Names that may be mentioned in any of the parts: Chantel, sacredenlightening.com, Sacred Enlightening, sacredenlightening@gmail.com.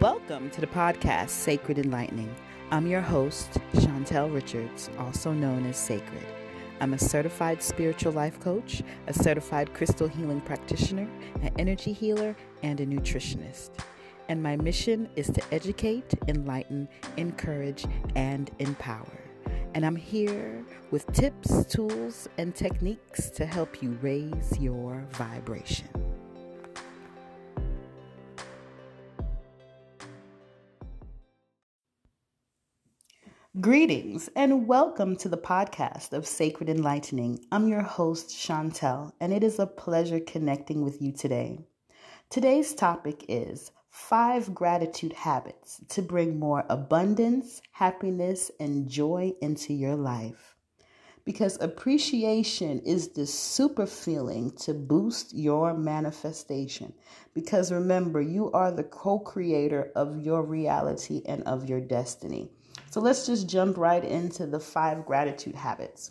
Welcome to the podcast, Sacred Enlightening. I'm your host, Chantel Richards, also known as Sacred. I'm a certified spiritual life coach, a certified crystal healing practitioner, an energy healer, and a nutritionist. And my mission is to educate, enlighten, encourage, and empower. And I'm here with tips, tools, and techniques to help you raise your vibration. Greetings and welcome to the podcast of Sacred Enlightening. I'm your host, Chantel, and it is a pleasure connecting with you today. Today's topic is 5 gratitude habits to bring more abundance, happiness, and joy into your life. Because appreciation is the super feeling to boost your manifestation. Because remember, you are the co-creator of your reality and of your destiny. So let's just jump right into the 5 gratitude habits.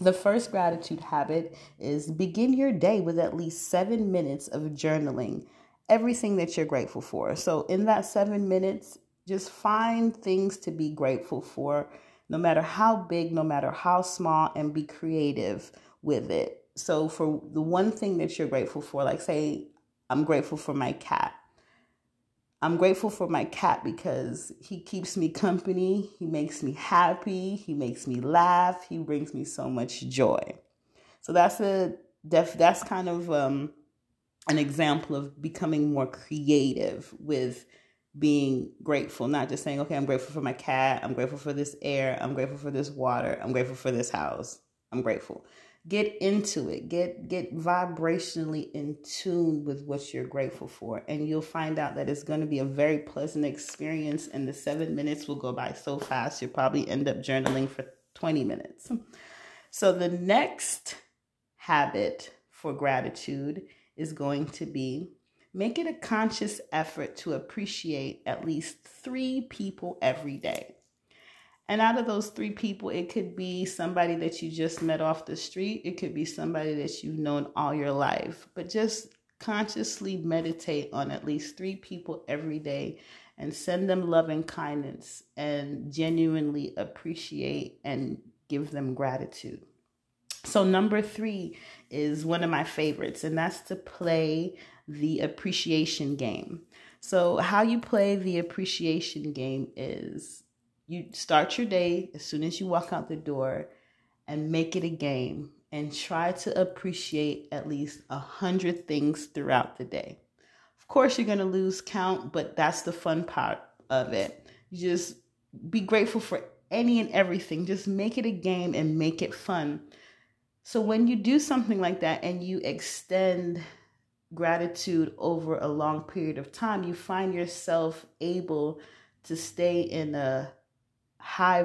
The first gratitude habit is begin your day with at least 7 minutes of journaling everything that you're grateful for. So in that 7 minutes, just find things to be grateful for, no matter how big, no matter how small, and be creative with it. So for the one thing that you're grateful for, like say, I'm grateful for my cat. I'm grateful for my cat because he keeps me company, he makes me happy, he makes me laugh, he brings me so much joy. So that's kind of an example of becoming more creative with being grateful, not just saying, okay, I'm grateful for my cat, I'm grateful for this air, I'm grateful for this water, I'm grateful for this house, I'm grateful. Get into it. Get vibrationally in tune with what you're grateful for. And you'll find out that it's going to be a very pleasant experience. And the 7 minutes will go by so fast, you'll probably end up journaling for 20 minutes. So the next habit for gratitude is going to be make it a conscious effort to appreciate at least 3 people every day. And out of those 3 people, it could be somebody that you just met off the street. It could be somebody that you've known all your life. But just consciously meditate on at least 3 people every day and send them love and kindness and genuinely appreciate and give them gratitude. So number 3 is one of my favorites, and that's to play the appreciation game. So how you play the appreciation game is you start your day as soon as you walk out the door and make it a game and try to appreciate at least 100 things throughout the day. Of course, you're going to lose count, but that's the fun part of it. You just be grateful for any and everything. Just make it a game and make it fun. So when you do something like that and you extend gratitude over a long period of time, you find yourself able to stay in a high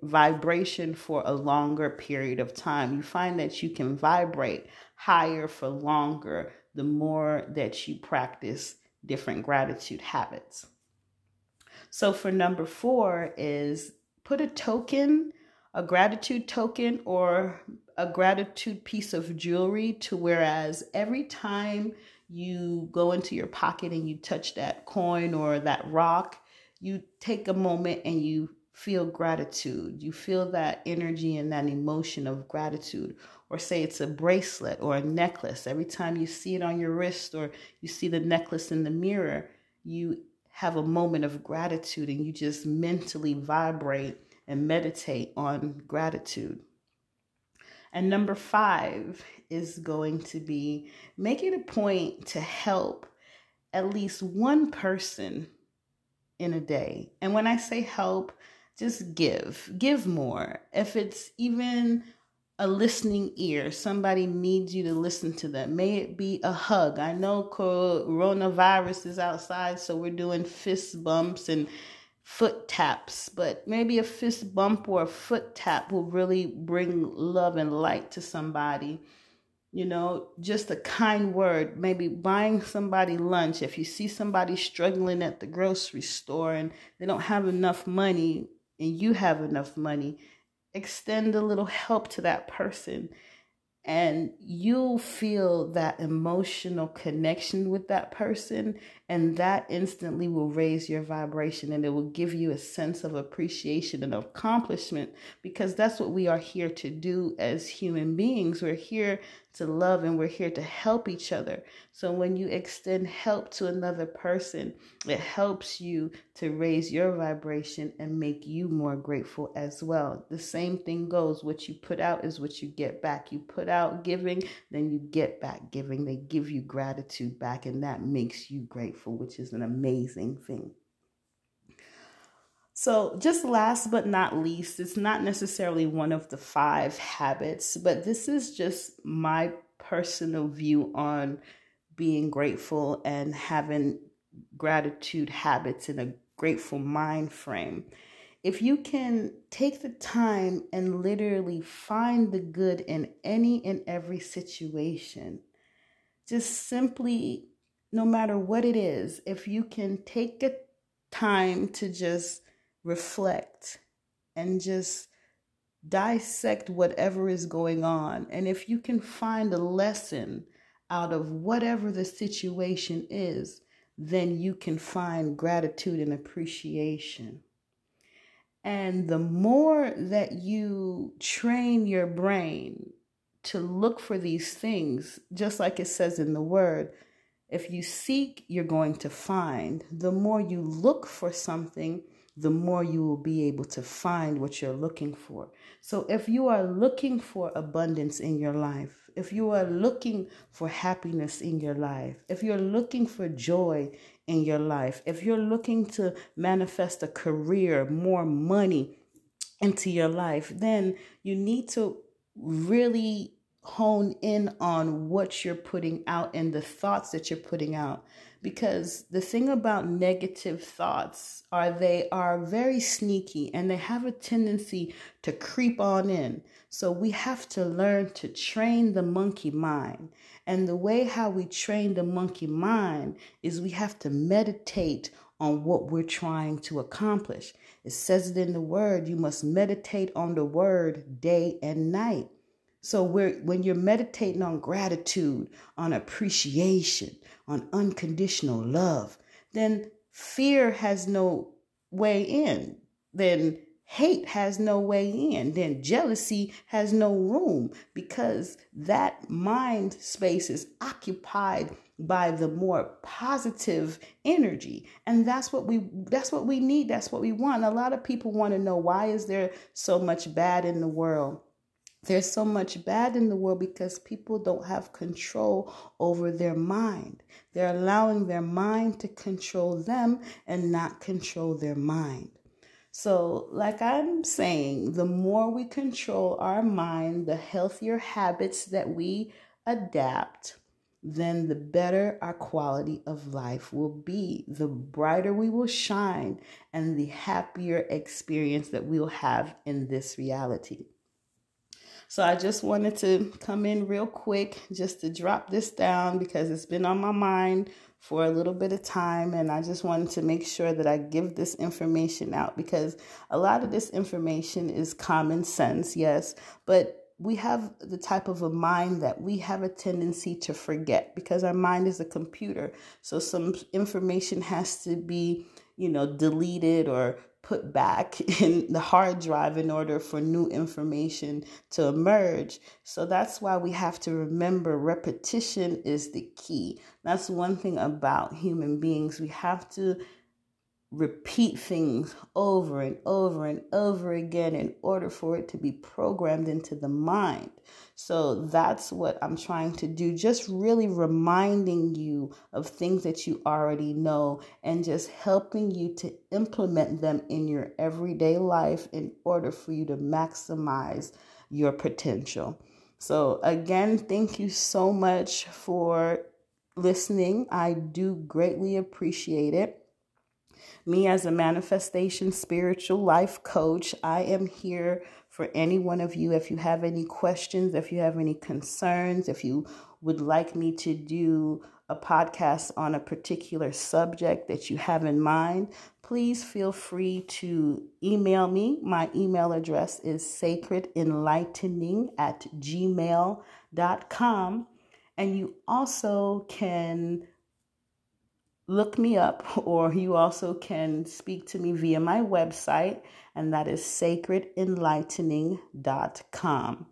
vibration for a longer period of time. You find that you can vibrate higher for longer the more that you practice different gratitude habits. So for number 4 is put a token, a gratitude token or a gratitude piece of jewelry to whereas every time you go into your pocket and you touch that coin or that rock, you take a moment and you feel gratitude. You feel that energy and that emotion of gratitude. Or say it's a bracelet or a necklace. Every time you see it on your wrist or you see the necklace in the mirror, you have a moment of gratitude and you just mentally vibrate and meditate on gratitude. And number 5 is going to be make it a point to help at least one person in a day. And when I say help, just give more. If it's even a listening ear, somebody needs you to listen to them. May it be a hug. I know coronavirus is outside, so we're doing fist bumps and foot taps, but maybe a fist bump or a foot tap will really bring love and light to somebody. You know, just a kind word, maybe buying somebody lunch. If you see somebody struggling at the grocery store and they don't have enough money and you have enough money, extend a little help to that person and you'll feel that emotional connection with that person, and that instantly will raise your vibration, and it will give you a sense of appreciation and accomplishment, because that's what we are here to do as human beings. We're here to love, and we're here to help each other. So when you extend help to another person, it helps you to raise your vibration and make you more grateful as well. The same thing goes. What you put out is what you get back. You put out giving, then you get back giving. They give you gratitude back, and that makes you grateful, which is an amazing thing. So just last but not least, it's not necessarily one of the 5 habits, but this is just my personal view on being grateful and having gratitude habits in a grateful mind frame. If you can take the time and literally find the good in any and every situation, just simply, no matter what it is, if you can take the time to just reflect and just dissect whatever is going on. And if you can find a lesson out of whatever the situation is, then you can find gratitude and appreciation. And the more that you train your brain to look for these things, just like it says in the word, if you seek, you're going to find. The more you look for something, the more you will be able to find what you're looking for. So if you are looking for abundance in your life, if you are looking for happiness in your life, if you're looking for joy in your life, if you're looking to manifest a career, more money into your life, then you need to really hone in on what you're putting out and the thoughts that you're putting out. Because the thing about negative thoughts are they are very sneaky, and they have a tendency to creep on in. So we have to learn to train the monkey mind. And the way how we train the monkey mind is we have to meditate on what we're trying to accomplish. It says it in the word, you must meditate on the word day and night. So when you're meditating on gratitude, on appreciation, on unconditional love, then fear has no way in. Then hate has no way in. Then jealousy has no room, because that mind space is occupied by the more positive energy. And that's what we need. That's what we want. A lot of people want to know, why is there so much bad in the world? There's so much bad in the world because people don't have control over their mind. They're allowing their mind to control them and not control their mind. So, like I'm saying, the more we control our mind, the healthier habits that we adapt, then the better our quality of life will be, the brighter we will shine, and the happier experience that we'll have in this reality. So I just wanted to come in real quick just to drop this down, because it's been on my mind for a little bit of time, and I just wanted to make sure that I give this information out, because a lot of this information is common sense, yes, but we have the type of a mind that we have a tendency to forget, because our mind is a computer. So some information has to be, deleted or put back in the hard drive in order for new information to emerge. So that's why we have to remember repetition is the key. That's one thing about human beings. We have to repeat things over and over and over again in order for it to be programmed into the mind. So that's what I'm trying to do, just really reminding you of things that you already know and just helping you to implement them in your everyday life in order for you to maximize your potential. So again, thank you so much for listening. I do greatly appreciate it. Me as a manifestation spiritual life coach, I am here for any one of you. If you have any questions, if you have any concerns, if you would like me to do a podcast on a particular subject that you have in mind, please feel free to email me. My email address is sacredenlightening@gmail.com. sacredenlightening.com. And you also can look me up, or you also can speak to me via my website, and that is sacredenlightening.com.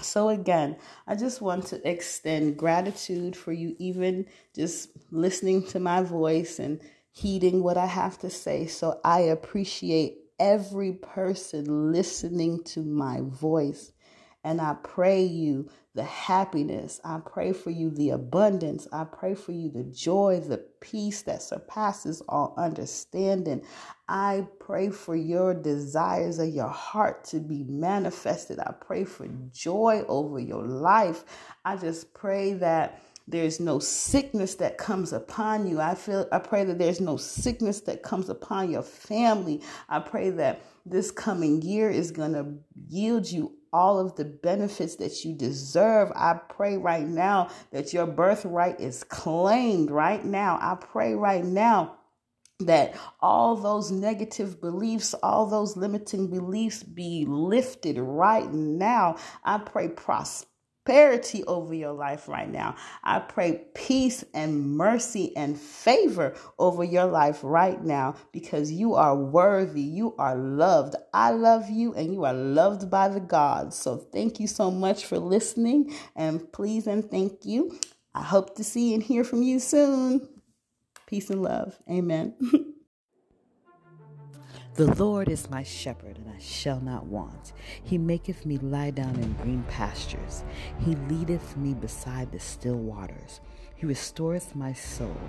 So again, I just want to extend gratitude for you even just listening to my voice and heeding what I have to say. So I appreciate every person listening to my voice. And I pray you the happiness. I pray for you the abundance. I pray for you the joy, the peace that surpasses all understanding. I pray for your desires of your heart to be manifested. I pray for joy over your life. I just pray that there's no sickness that comes upon you. I pray that there's no sickness that comes upon your family. I pray that this coming year is going to yield you all of the benefits that you deserve. I pray right now that your birthright is claimed right now. I pray right now that all those negative beliefs, all those limiting beliefs be lifted right now. I pray prosperity over your life right now. I pray peace and mercy and favor over your life right now, because you are worthy. You are loved. I love you, and you are loved by the gods. So thank you so much for listening, and please and thank you. I hope to see and hear from you soon. Peace and love. Amen. The Lord is my shepherd, and I shall not want. He maketh me lie down in green pastures. He leadeth me beside the still waters. He restoreth my soul.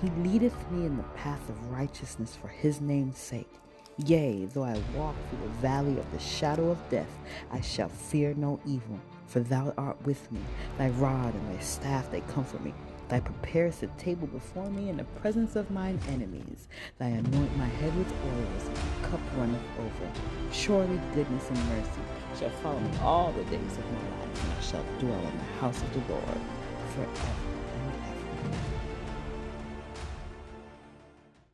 He leadeth me in the path of righteousness for his name's sake. Yea, though I walk through the valley of the shadow of death, I shall fear no evil, for thou art with me. Thy rod and thy staff, they comfort me. Thou preparest a table before me in the presence of mine enemies. Thou anoint my head with oils, and my cup runneth over. Surely goodness and mercy shall follow me all the days of my life, and I shall dwell in the house of the Lord forever.